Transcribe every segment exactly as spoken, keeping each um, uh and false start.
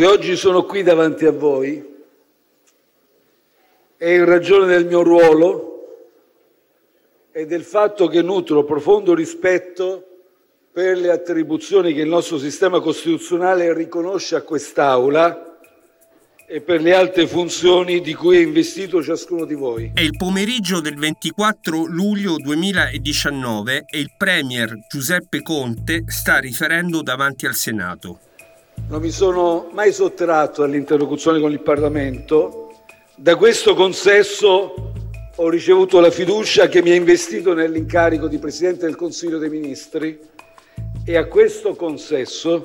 se oggi sono qui davanti a voi è in ragione del mio ruolo e del fatto che nutro profondo rispetto per le attribuzioni che il nostro sistema costituzionale riconosce a quest'Aula e per le altre funzioni di cui è investito ciascuno di voi. È il pomeriggio del ventiquattro luglio duemiladiciannove e il premier Giuseppe Conte sta riferendo davanti al Senato. Non mi sono mai sottratto all'interlocuzione con il Parlamento. Da questo consesso ho ricevuto la fiducia che mi ha investito nell'incarico di Presidente del Consiglio dei Ministri e a questo consesso,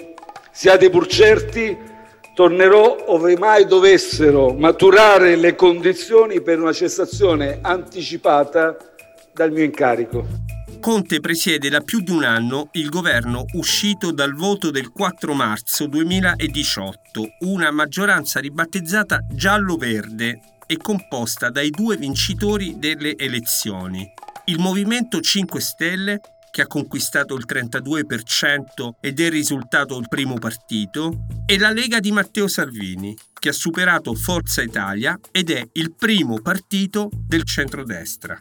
siate pur certi, tornerò ove mai dovessero maturare le condizioni per una cessazione anticipata dal mio incarico. Conte presiede da più di un anno il governo uscito dal voto del quattro marzo duemiladiciotto, una maggioranza ribattezzata giallo-verde e composta dai due vincitori delle elezioni. Il Movimento cinque Stelle, che ha conquistato il trentadue per cento ed è risultato il primo partito, e la Lega di Matteo Salvini, che ha superato Forza Italia ed è il primo partito del centrodestra.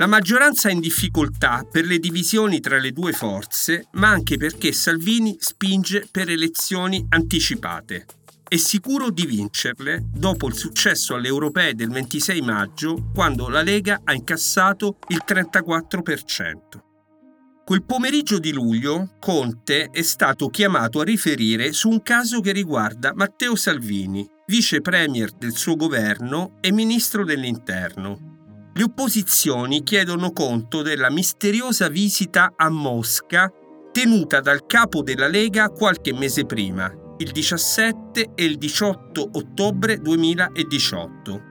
La maggioranza è in difficoltà per le divisioni tra le due forze, ma anche perché Salvini spinge per elezioni anticipate. È sicuro di vincerle dopo il successo alle europee del ventisei maggio, quando la Lega ha incassato il trentaquattro per cento. Quel pomeriggio di luglio, Conte è stato chiamato a riferire su un caso che riguarda Matteo Salvini, vice premier del suo governo e ministro dell'Interno. Le opposizioni chiedono conto della misteriosa visita a Mosca tenuta dal capo della Lega qualche mese prima, il diciassette e il diciotto ottobre duemiladiciotto.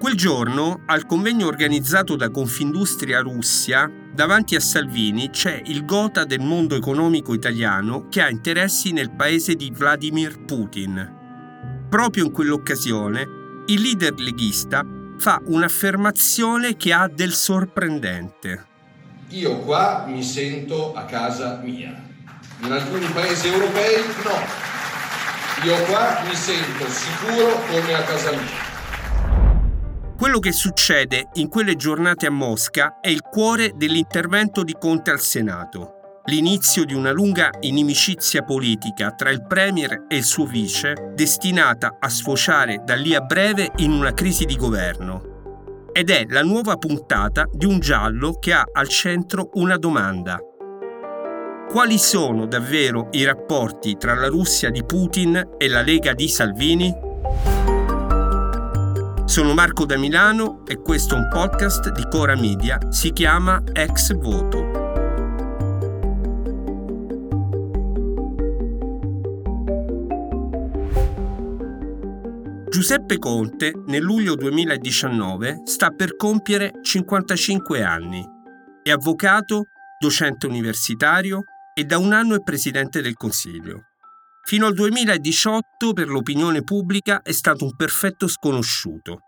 Quel giorno, al convegno organizzato da Confindustria Russia, davanti a Salvini c'è il gota del mondo economico italiano che ha interessi nel paese di Vladimir Putin. Proprio in quell'occasione, il leader leghista fa un'affermazione che ha del sorprendente. Io qua mi sento a casa mia. In alcuni paesi europei no. Io qua mi sento sicuro come a casa mia. Quello che succede in quelle giornate a Mosca è il cuore dell'intervento di Conte al Senato, l'inizio di una lunga inimicizia politica tra il premier e il suo vice, destinata a sfociare da lì a breve in una crisi di governo. Ed è la nuova puntata di un giallo che ha al centro una domanda. Quali sono davvero i rapporti tra la Russia di Putin e la Lega di Salvini? Sono Marco Damilano e questo è un podcast di Cora Media, si chiama Ex Voto. Giuseppe Conte, nel luglio duemiladiciannove, sta per compiere cinquantacinque anni. È avvocato, docente universitario e da un anno è presidente del Consiglio. Fino al duemiladiciotto per l'opinione pubblica è stato un perfetto sconosciuto.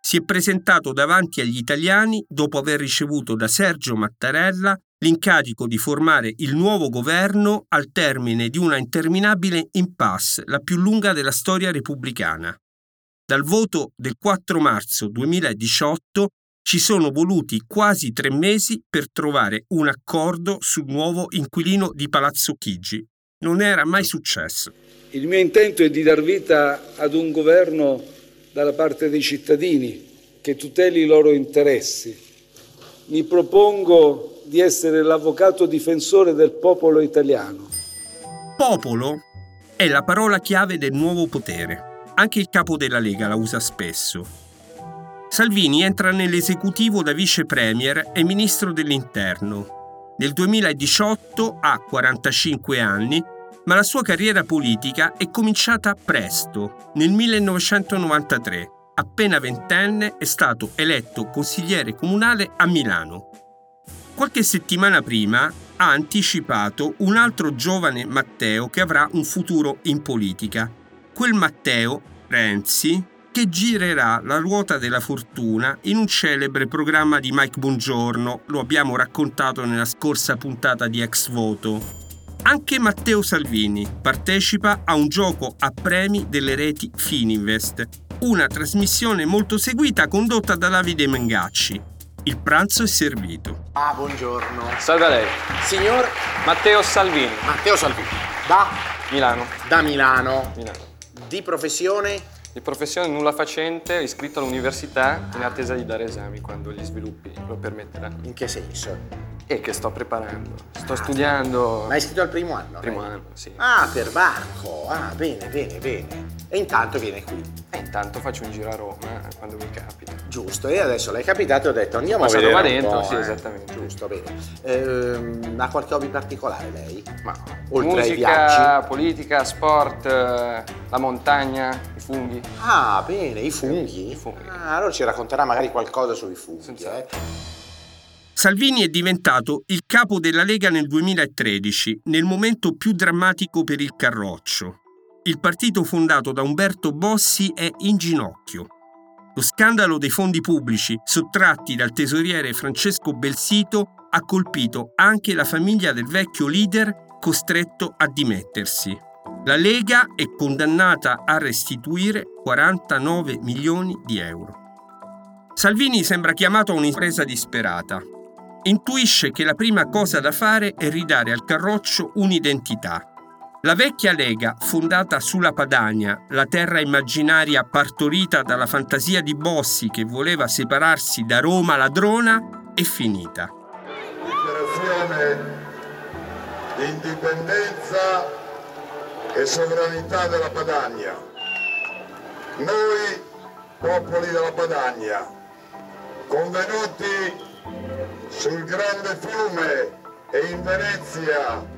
Si è presentato davanti agli italiani dopo aver ricevuto da Sergio Mattarella l'incarico di formare il nuovo governo al termine di una interminabile impasse, la più lunga della storia repubblicana. Dal voto del quattro marzo duemiladiciotto ci sono voluti quasi tre mesi per trovare un accordo sul nuovo inquilino di Palazzo Chigi. Non era mai successo. Il mio intento è di dar vita ad un governo dalla parte dei cittadini che tuteli i loro interessi. Mi propongo di essere l'avvocato difensore del popolo italiano. Popolo è la parola chiave del nuovo potere. Anche il capo della Lega la usa spesso. Salvini entra nell'esecutivo da vice premier e ministro dell'Interno. Nel duemiladiciotto ha quarantacinque anni, ma la sua carriera politica è cominciata presto. Nel millenovecentonovantatré, appena ventenne, è stato eletto consigliere comunale a Milano. Qualche settimana prima ha anticipato un altro giovane Matteo che avrà un futuro in politica. Quel Matteo, Renzi, che girerà la ruota della fortuna in un celebre programma di Mike Bongiorno, lo abbiamo raccontato nella scorsa puntata di Ex Voto. Anche Matteo Salvini partecipa a un gioco a premi delle reti Fininvest, una trasmissione molto seguita condotta da Davide Mengacci. Il pranzo è servito. Ah, buongiorno. Salve a lei. Signor Matteo Salvini. Matteo Salvini. Da? Milano. Da Milano. Milano. Di professione? Di professione nulla facente, iscritto all'università in attesa di dare esami quando gli sviluppi lo permetteranno. In che senso? E che sto preparando. Sto ah, studiando... Ma hai iscritto al primo anno? Primo eh? anno, sì. Ah, per Marco. Ah, bene, bene, bene. E intanto viene qui. E intanto faccio un giro a Roma quando mi capita. Giusto, e adesso l'hai capitato e ho detto andiamo a vedere dentro, sì, eh? esattamente. Giusto, bene. Ehm, ha qualche hobby particolare lei? Ma oltre musica, ai viaggi? Politica, sport, la montagna, i funghi. Ah, bene, i funghi? I funghi. Ah, allora ci racconterà magari qualcosa sui funghi, senza... eh? Salvini è diventato il capo della Lega nel duemilatredici, nel momento più drammatico per il Carroccio. Il partito fondato da Umberto Bossi è in ginocchio. Lo scandalo dei fondi pubblici sottratti dal tesoriere Francesco Belsito ha colpito anche la famiglia del vecchio leader, costretto a dimettersi. La Lega è condannata a restituire quarantanove milioni di euro. Salvini sembra chiamato a un'impresa disperata. Intuisce che la prima cosa da fare è ridare al Carroccio un'identità. La vecchia Lega, fondata sulla Padania, la terra immaginaria partorita dalla fantasia di Bossi che voleva separarsi da Roma ladrona, è finita. Dichiarazione di indipendenza e sovranità della Padania. Noi, popoli della Padania, convenuti sul grande fiume e in Venezia.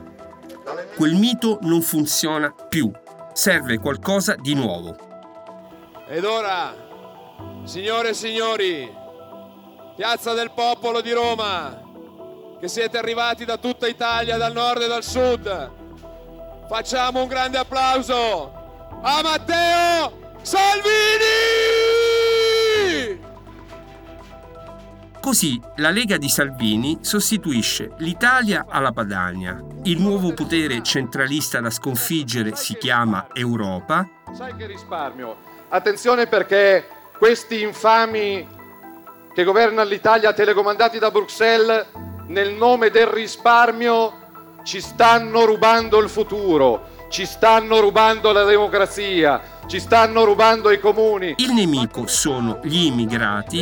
Quel mito non funziona più. Serve qualcosa di nuovo. Ed ora, signore e signori, Piazza del Popolo di Roma, che siete arrivati da tutta Italia, dal nord e dal sud, facciamo un grande applauso a Matteo Salvini! Così la Lega di Salvini sostituisce l'Italia alla Padania. Il nuovo potere centralista da sconfiggere si chiama Europa. Sai che risparmio? Attenzione, perché questi infami che governano l'Italia telecomandati da Bruxelles nel nome del risparmio ci stanno rubando il futuro. Ci stanno rubando la democrazia, ci stanno rubando i comuni. Il nemico sono gli immigrati.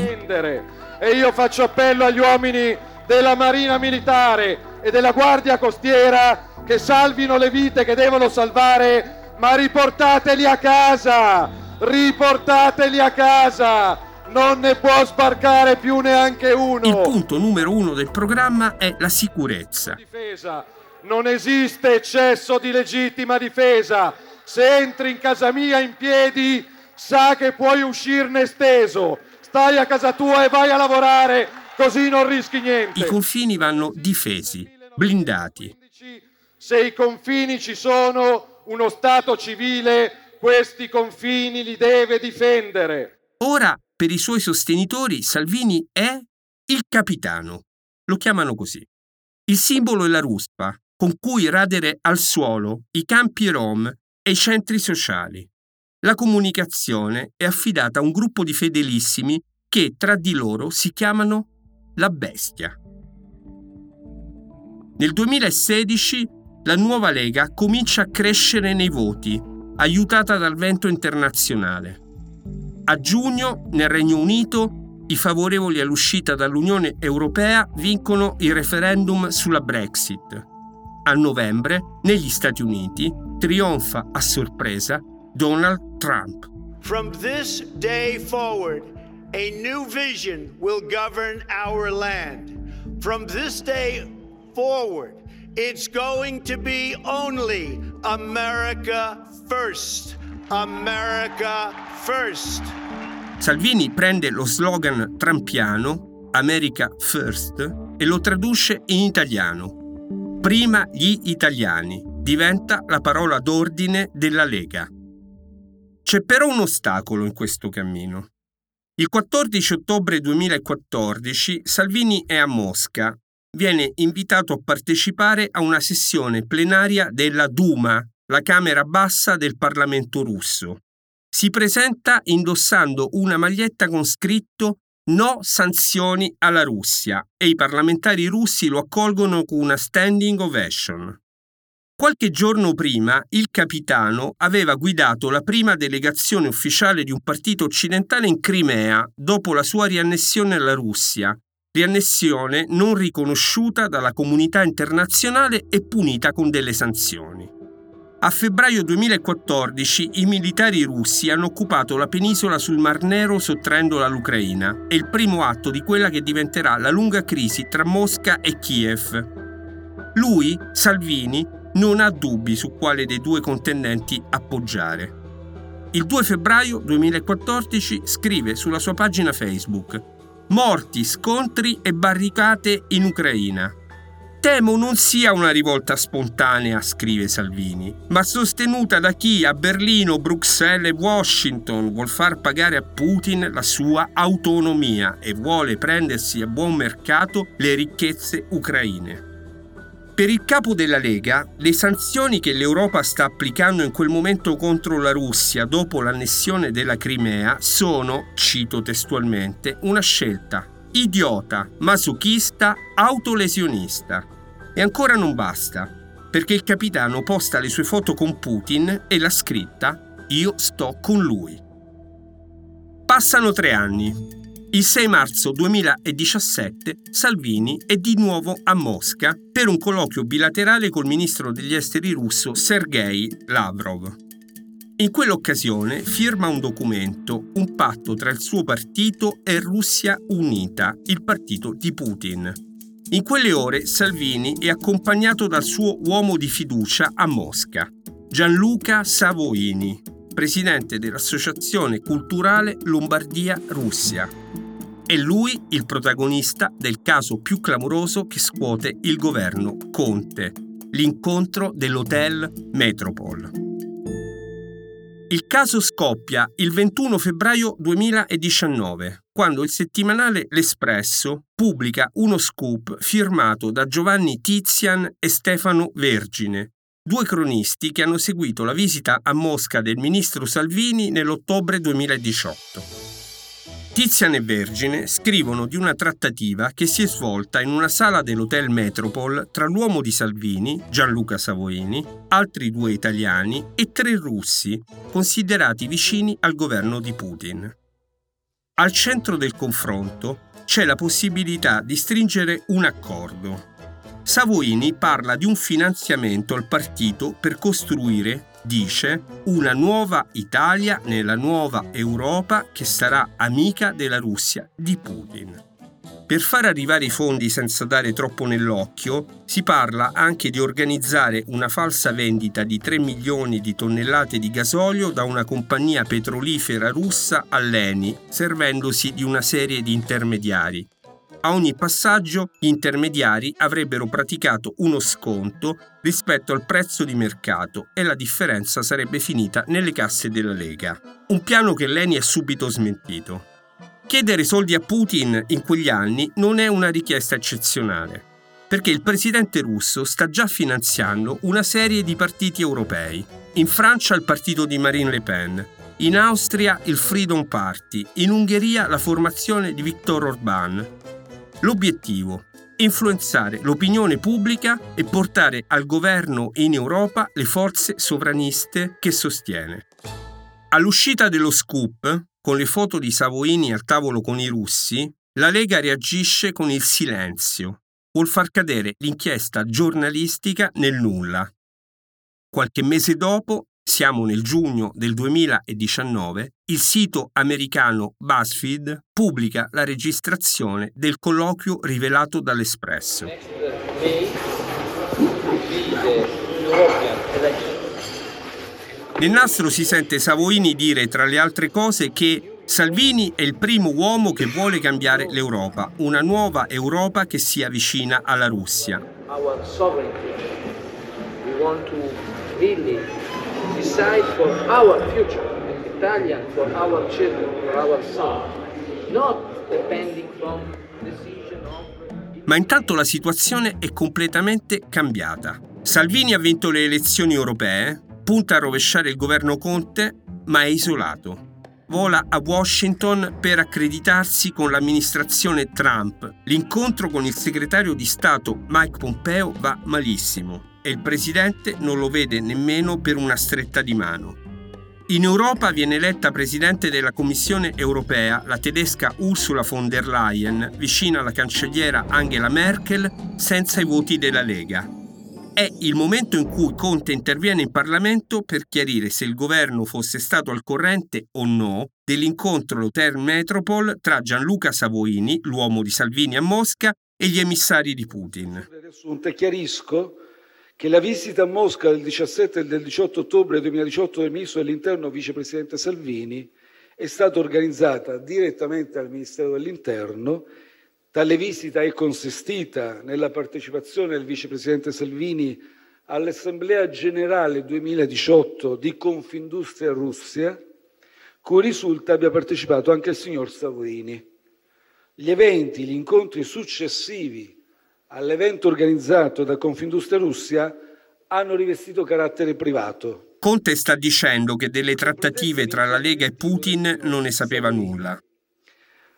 E io faccio appello agli uomini della Marina Militare e della Guardia Costiera che salvino le vite che devono salvare, ma riportateli a casa, riportateli a casa. Non ne può sbarcare più neanche uno. Il punto numero uno del programma è la sicurezza. Difesa. Non esiste eccesso di legittima difesa. Se entri in casa mia in piedi, sa che puoi uscirne steso. Stai a casa tua e vai a lavorare, così non rischi niente. I confini vanno difesi, blindati. Se i confini ci sono, uno Stato civile questi confini li deve difendere. Ora, per i suoi sostenitori, Salvini è il capitano. Lo chiamano così. Il simbolo è la ruspa, con cui radere al suolo i campi rom e i centri sociali. La comunicazione è affidata a un gruppo di fedelissimi che tra di loro si chiamano la bestia. Nel duemilasedici la nuova Lega comincia a crescere nei voti, aiutata dal vento internazionale. A giugno, nel Regno Unito, i favorevoli all'uscita dall'Unione Europea vincono il referendum sulla Brexit. A novembre, negli Stati Uniti, trionfa a sorpresa Donald Trump. From this day forward, a new vision will govern our land. From this day forward, it's going to be only America first. America first. Salvini prende lo slogan trumpiano America First e lo traduce in italiano. Prima gli italiani diventa la parola d'ordine della Lega. C'è però un ostacolo in questo cammino. Il quattordici ottobre duemilaquattordici Salvini è a Mosca viene invitato a partecipare a una sessione plenaria della Duma, la Camera Bassa del Parlamento russo. Si presenta indossando una maglietta con scritto «No sanzioni alla Russia» e i parlamentari russi lo accolgono con una standing ovation. Qualche giorno prima il capitano aveva guidato la prima delegazione ufficiale di un partito occidentale in Crimea dopo la sua riannessione alla Russia, riannessione non riconosciuta dalla comunità internazionale e punita con delle sanzioni. A febbraio duemilaquattordici i militari russi hanno occupato la penisola sul Mar Nero sottraendola all'Ucraina, è il primo atto di quella che diventerà la lunga crisi tra Mosca e Kiev. Lui, Salvini, non ha dubbi su quale dei due contendenti appoggiare. Il due febbraio duemilaquattordici scrive sulla sua pagina Facebook: «Morti, scontri e barricate in Ucraina. Temo non sia una rivolta spontanea», scrive Salvini, «ma sostenuta da chi a Berlino, Bruxelles e Washington vuol far pagare a Putin la sua autonomia e vuole prendersi a buon mercato le ricchezze ucraine». Per il capo della Lega, le sanzioni che l'Europa sta applicando in quel momento contro la Russia dopo l'annessione della Crimea sono, cito testualmente, una scelta idiota, masochista, autolesionista. E ancora non basta, perché il capitano posta le sue foto con Putin e la scritta «Io sto con lui». Passano tre anni. Il sei marzo duemiladiciassette Salvini è di nuovo a Mosca per un colloquio bilaterale col ministro degli esteri russo Sergei Lavrov. In quell'occasione firma un documento, un patto tra il suo partito e Russia Unita, il partito di Putin. In quelle ore Salvini è accompagnato dal suo uomo di fiducia a Mosca, Gianluca Savoini, presidente dell'Associazione Culturale Lombardia-Russia. È lui il protagonista del caso più clamoroso che scuote il governo Conte, l'incontro dell'hotel Metropol. Il caso scoppia il ventuno febbraio duemiladiciannove, quando il settimanale L'Espresso pubblica uno scoop firmato da Giovanni Tizian e Stefano Vergine, due cronisti che hanno seguito la visita a Mosca del ministro Salvini nell'ottobre duemiladiciotto. Tizian e Vergine scrivono di una trattativa che si è svolta in una sala dell'hotel Metropol tra l'uomo di Salvini, Gianluca Savoini, altri due italiani e tre russi, considerati vicini al governo di Putin. Al centro del confronto c'è la possibilità di stringere un accordo. Savoini parla di un finanziamento al partito per costruire, dice, una nuova Italia nella nuova Europa che sarà amica della Russia di Putin. Per far arrivare i fondi senza dare troppo nell'occhio, si parla anche di organizzare una falsa vendita di tre milioni di tonnellate di gasolio da una compagnia petrolifera russa all'ENI, servendosi di una serie di intermediari. A ogni passaggio gli intermediari avrebbero praticato uno sconto rispetto al prezzo di mercato e la differenza sarebbe finita nelle casse della Lega. Un piano che l'ENI ha subito smentito. Chiedere soldi a Putin in quegli anni non è una richiesta eccezionale, perché il presidente russo sta già finanziando una serie di partiti europei. In Francia il partito di Marine Le Pen, in Austria il Freedom Party, in Ungheria la formazione di Viktor Orbán. L'obiettivo: influenzare l'opinione pubblica e portare al governo in Europa le forze sovraniste che sostiene. All'uscita dello scoop, con le foto di Savoini al tavolo con i russi, la Lega reagisce con il silenzio, vuol far cadere l'inchiesta giornalistica nel nulla. Qualche mese dopo, siamo nel giugno del duemiladiciannove, il sito americano BuzzFeed pubblica la registrazione del colloquio rivelato dall'Espresso. Nel nastro si sente Savoini dire, tra le altre cose, che Salvini è il primo uomo che vuole cambiare l'Europa, una nuova Europa che sia vicina alla Russia. Our sovereignty. We want to really decide for our future, Italian, for our children, for our son, not depending from decision of Ma intanto la situazione è completamente cambiata. Salvini ha vinto le elezioni europee, punta a rovesciare il governo Conte, ma è isolato. Vola a Washington per accreditarsi con l'amministrazione Trump. L'incontro con il segretario di Stato Mike Pompeo va malissimo e il presidente non lo vede nemmeno per una stretta di mano. In Europa viene eletta presidente della Commissione europea la tedesca Ursula von der Leyen, vicina alla cancelliera Angela Merkel, senza i voti della Lega. È il momento in cui Conte interviene in Parlamento per chiarire se il governo fosse stato al corrente o no dell'incontro all'Hotel Metropol tra Gianluca Savoini, l'uomo di Salvini a Mosca, e gli emissari di Putin. Chiarisco che la visita a Mosca del diciassette e del diciotto ottobre duemiladiciotto del ministro dell'Interno vicepresidente Salvini è stata organizzata direttamente dal Ministero dell'Interno. Tale visita è consistita nella partecipazione del vicepresidente Salvini all'Assemblea Generale duemiladiciotto di Confindustria Russia, cui risulta abbia partecipato anche il signor Savoini. Gli eventi, gli incontri successivi all'evento organizzato da Confindustria Russia hanno rivestito carattere privato. Conte sta dicendo che delle trattative tra la Lega e Putin non ne sapeva nulla.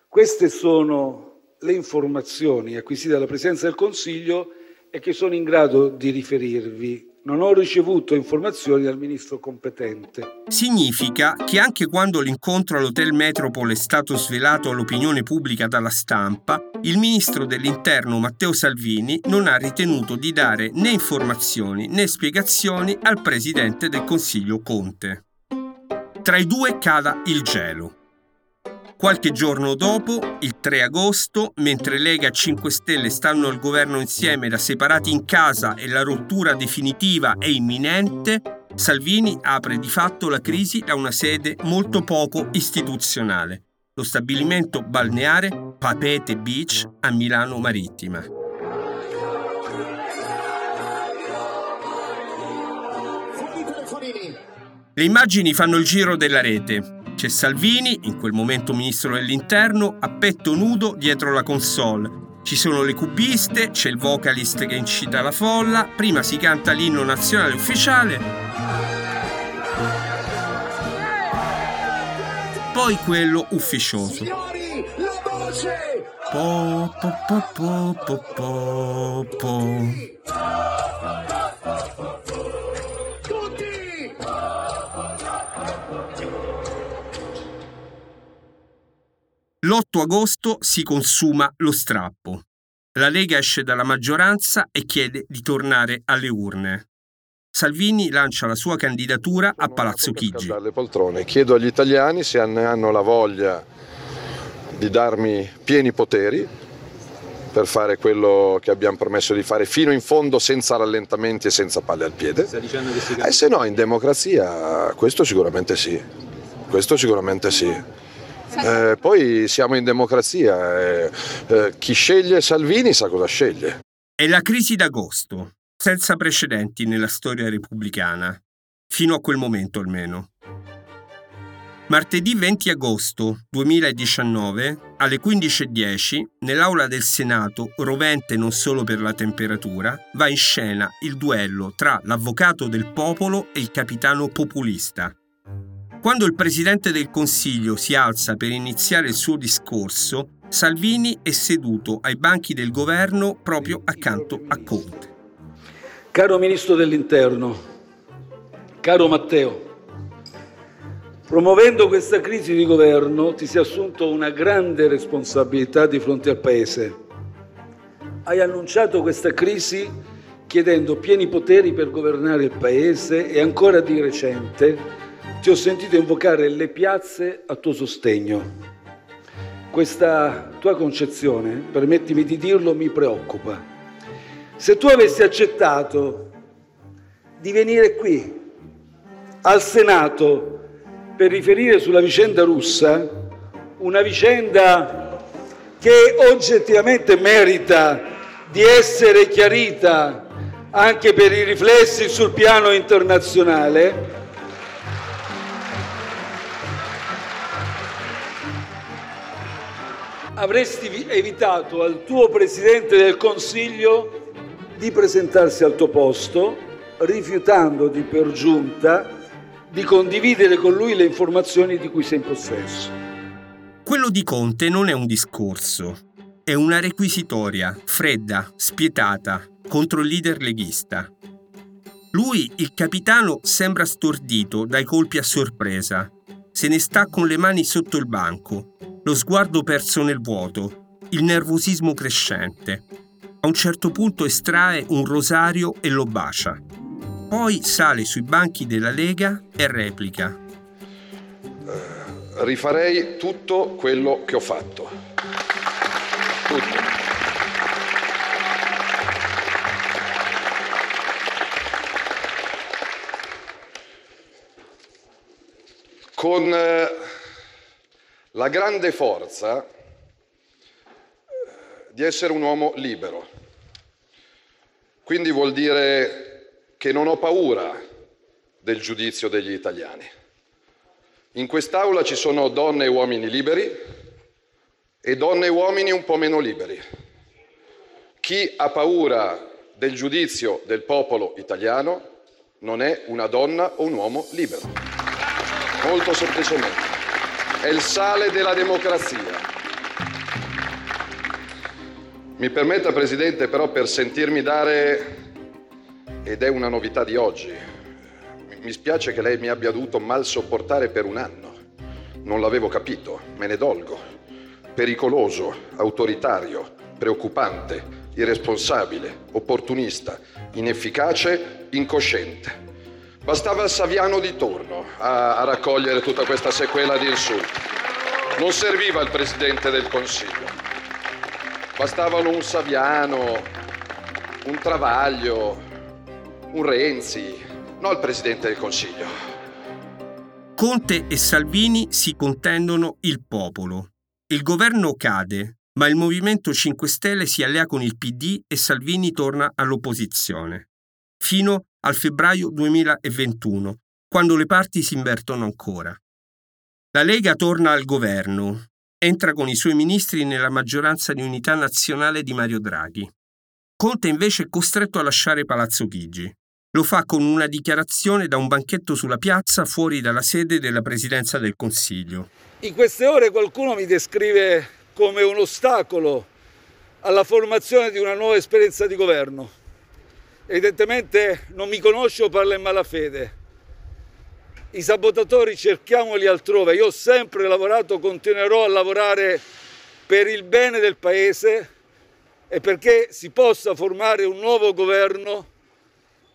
Queste sono le informazioni acquisite dalla Presidenza del Consiglio e che sono in grado di riferirvi. Non ho ricevuto informazioni dal ministro competente. Significa che anche quando l'incontro all'Hotel Metropol è stato svelato all'opinione pubblica dalla stampa, il ministro dell'Interno Matteo Salvini non ha ritenuto di dare né informazioni né spiegazioni al presidente del Consiglio Conte. Tra i due cala il gelo. Qualche giorno dopo, il tre agosto, mentre Lega e cinque Stelle stanno al governo insieme da separati in casa e la rottura definitiva è imminente, Salvini apre di fatto la crisi da una sede molto poco istituzionale, lo stabilimento balneare Papeete Beach a Milano Marittima. Le immagini fanno il giro della rete. C'è Salvini, in quel momento ministro dell'Interno, a petto nudo dietro la console. Ci sono le cubiste, c'è il vocalist che incita la folla, prima si canta l'inno nazionale ufficiale, poi quello ufficioso. Po, po, po, po, po, po, po. L'otto agosto si consuma lo strappo. La Lega esce dalla maggioranza e chiede di tornare alle urne. Salvini lancia la sua candidatura a Palazzo Chigi. Chiedo agli italiani se hanno la voglia di darmi pieni poteri per fare quello che abbiamo promesso di fare fino in fondo, senza rallentamenti e senza palle al piede. E se no, in democrazia, questo sicuramente sì. Questo sicuramente sì. Eh, poi siamo in democrazia, eh, eh, chi sceglie Salvini sa cosa sceglie. È la crisi d'agosto, senza precedenti nella storia repubblicana, fino a quel momento almeno. Martedì venti agosto duemiladiciannove, alle quindici e dieci, nell'aula del Senato, rovente non solo per la temperatura, va in scena il duello tra l'avvocato del popolo e il capitano populista. Quando il presidente del Consiglio si alza per iniziare il suo discorso, Salvini è seduto ai banchi del governo proprio accanto a Conte. Caro ministro dell'Interno, caro Matteo, promuovendo questa crisi di governo ti sei assunto una grande responsabilità di fronte al Paese. Hai annunciato questa crisi chiedendo pieni poteri per governare il Paese e ancora di recente ti ho sentito invocare le piazze a tuo sostegno. Questa tua concezione, permettimi di dirlo, mi preoccupa. Se tu avessi accettato di venire qui, al Senato, per riferire sulla vicenda russa, una vicenda che oggettivamente merita di essere chiarita anche per i riflessi sul piano internazionale, avresti evitato al tuo Presidente del Consiglio di presentarsi al tuo posto, rifiutandoti per giunta di condividere con lui le informazioni di cui sei in possesso. Quello di Conte non è un discorso, è una requisitoria fredda, spietata, contro il leader leghista. Lui, il capitano, sembra stordito dai colpi a sorpresa. Se ne sta con le mani sotto il banco, lo sguardo perso nel vuoto, il nervosismo crescente. A un certo punto estrae un rosario e lo bacia. Poi sale sui banchi della Lega e replica. Uh, rifarei tutto quello che ho fatto. Tutto. Con la grande forza di essere un uomo libero. Quindi vuol dire che non ho paura del giudizio degli italiani. In quest'aula ci sono donne e uomini liberi e donne e uomini un po' meno liberi. Chi ha paura del giudizio del popolo italiano non è una donna o un uomo libero. Molto semplicemente, è il sale della democrazia. Mi permetta, Presidente, però, per sentirmi dare, ed è una novità di oggi, mi spiace che lei mi abbia dovuto mal sopportare per un anno. Non l'avevo capito, me ne dolgo. Pericoloso, autoritario, preoccupante, irresponsabile, opportunista, inefficace, incosciente. Bastava Saviano di torno a, a raccogliere tutta questa sequela di insulti. Non serviva il Presidente del Consiglio. Bastavano un Saviano, un Travaglio, un Renzi, non il Presidente del Consiglio. Conte e Salvini si contendono il popolo. Il governo cade, ma il Movimento cinque Stelle si allea con il P D e Salvini torna all'opposizione. Fino al febbraio duemilaventuno, quando le parti si invertono ancora. La Lega torna al governo, entra con i suoi ministri nella maggioranza di unità nazionale di Mario Draghi. Conte invece è costretto a lasciare Palazzo Chigi. Lo fa con una dichiarazione da un banchetto sulla piazza fuori dalla sede della Presidenza del Consiglio. In queste ore qualcuno mi descrive come un ostacolo alla formazione di una nuova esperienza di governo. Evidentemente non mi conosce o parla in malafede. I sabotatori cerchiamoli altrove. Io ho sempre lavorato, continuerò a lavorare per il bene del Paese e perché si possa formare un nuovo governo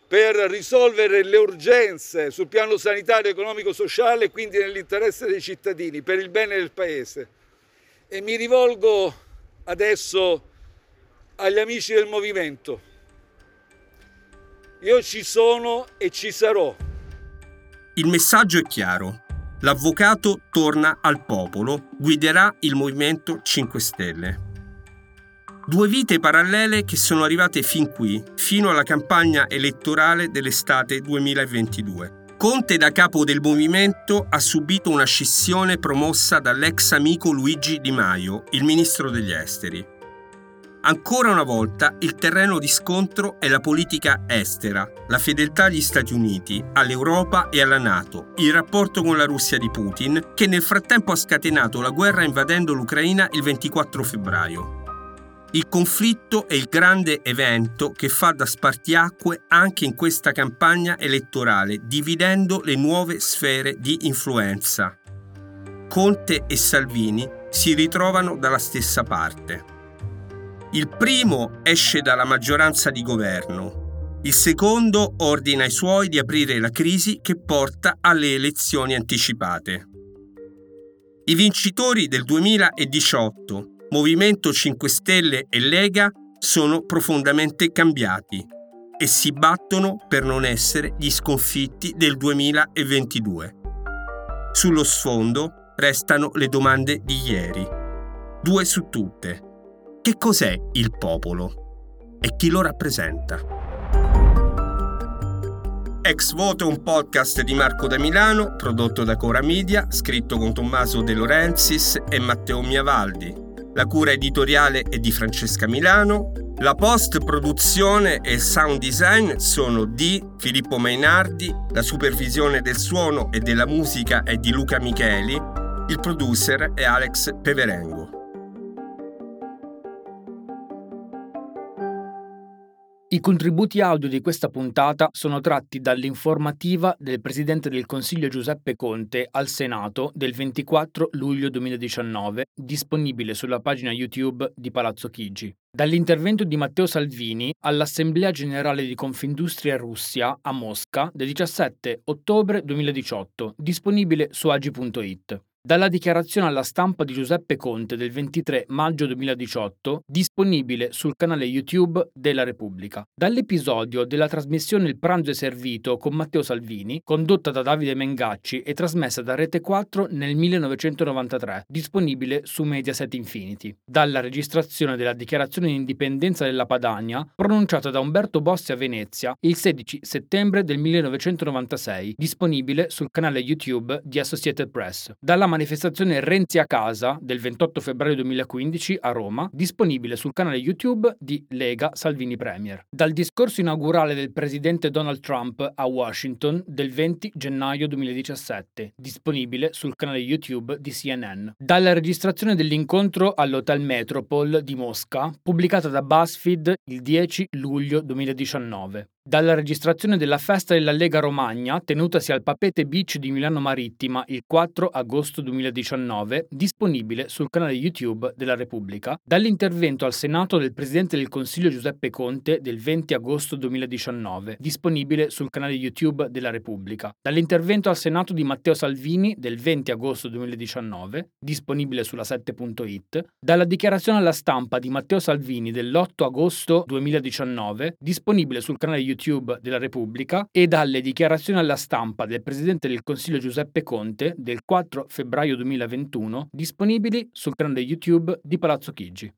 per risolvere le urgenze sul piano sanitario, economico, sociale e quindi nell'interesse dei cittadini, per il bene del Paese. E mi rivolgo adesso agli amici del Movimento. Io ci sono e ci sarò. Il messaggio è chiaro. L'avvocato torna al popolo, guiderà il Movimento cinque Stelle. Due vite parallele che sono arrivate fin qui, fino alla campagna elettorale dell'estate duemilaventidue. Conte, da capo del Movimento, ha subito una scissione promossa dall'ex amico Luigi Di Maio, il ministro degli esteri. Ancora una volta il terreno di scontro è la politica estera, la fedeltà agli Stati Uniti, all'Europa e alla NATO, il rapporto con la Russia di Putin, che nel frattempo ha scatenato la guerra invadendo l'Ucraina il ventiquattro febbraio. Il conflitto è il grande evento che fa da spartiacque anche in questa campagna elettorale, dividendo le nuove sfere di influenza. Conte e Salvini si ritrovano dalla stessa parte. Il primo esce dalla maggioranza di governo, il secondo ordina ai suoi di aprire la crisi che porta alle elezioni anticipate. I vincitori del duemiladiciotto, Movimento cinque Stelle e Lega, sono profondamente cambiati e si battono per non essere gli sconfitti del duemilaventidue. Sullo sfondo restano le domande di ieri, due su tutte. Che cos'è il popolo? E chi lo rappresenta? Ex Voto è un podcast di Marco Damilano, prodotto da Cora Media, scritto con Tommaso De Laurentiis e Matteo Miavaldi. La cura editoriale è di Francesca Milano, la post-produzione e il sound design sono di Filippo Mainardi, la supervisione del suono e della musica è di Luca Micheli, il producer è Alex Peverengo. I contributi audio di questa puntata sono tratti dall'informativa del Presidente del Consiglio Giuseppe Conte al Senato del ventiquattro luglio duemiladiciannove, disponibile sulla pagina YouTube di Palazzo Chigi, dall'intervento di Matteo Salvini all'Assemblea Generale di Confindustria Russia a Mosca del diciassette ottobre duemiladiciotto, disponibile su agi punto it. Dalla dichiarazione alla stampa di Giuseppe Conte del ventitré maggio duemiladiciotto, disponibile sul canale YouTube della Repubblica. Dall'episodio della trasmissione Il pranzo è servito con Matteo Salvini, condotta da Davide Mengacci e trasmessa da Rete quattro nel millenovecentonovantatré, disponibile su Mediaset Infinity. Dalla registrazione della dichiarazione di indipendenza della Padania, pronunciata da Umberto Bossi a Venezia il sedici settembre del millenovecentonovantasei, disponibile sul canale YouTube di Associated Press. Dalla manifestazione Renzi a casa del ventotto febbraio duemilaquindici a Roma, disponibile sul canale YouTube di Lega Salvini Premier. Dal discorso inaugurale del presidente Donald Trump a Washington del venti gennaio duemiladiciassette, disponibile sul canale YouTube di C N N. Dalla registrazione dell'incontro all'Hotel Metropol di Mosca, pubblicata da BuzzFeed il dieci luglio duemiladiciannove. Dalla registrazione della festa della Lega Romagna, tenutasi al Papeete Beach di Milano Marittima il quattro agosto duemiladiciannove, disponibile sul canale YouTube della Repubblica. Dall'intervento al Senato del Presidente del Consiglio Giuseppe Conte del venti agosto duemiladiciannove, disponibile sul canale YouTube della Repubblica. Dall'intervento al Senato di Matteo Salvini del venti agosto duemiladiciannove, disponibile sulla sette punto it. Dalla dichiarazione alla stampa di Matteo Salvini dell'otto agosto duemiladiciannove, disponibile sul canale YouTube YouTube della Repubblica, e dalle dichiarazioni alla stampa del Presidente del Consiglio Giuseppe Conte del quattro febbraio duemilaventuno, disponibili sul canale YouTube di Palazzo Chigi.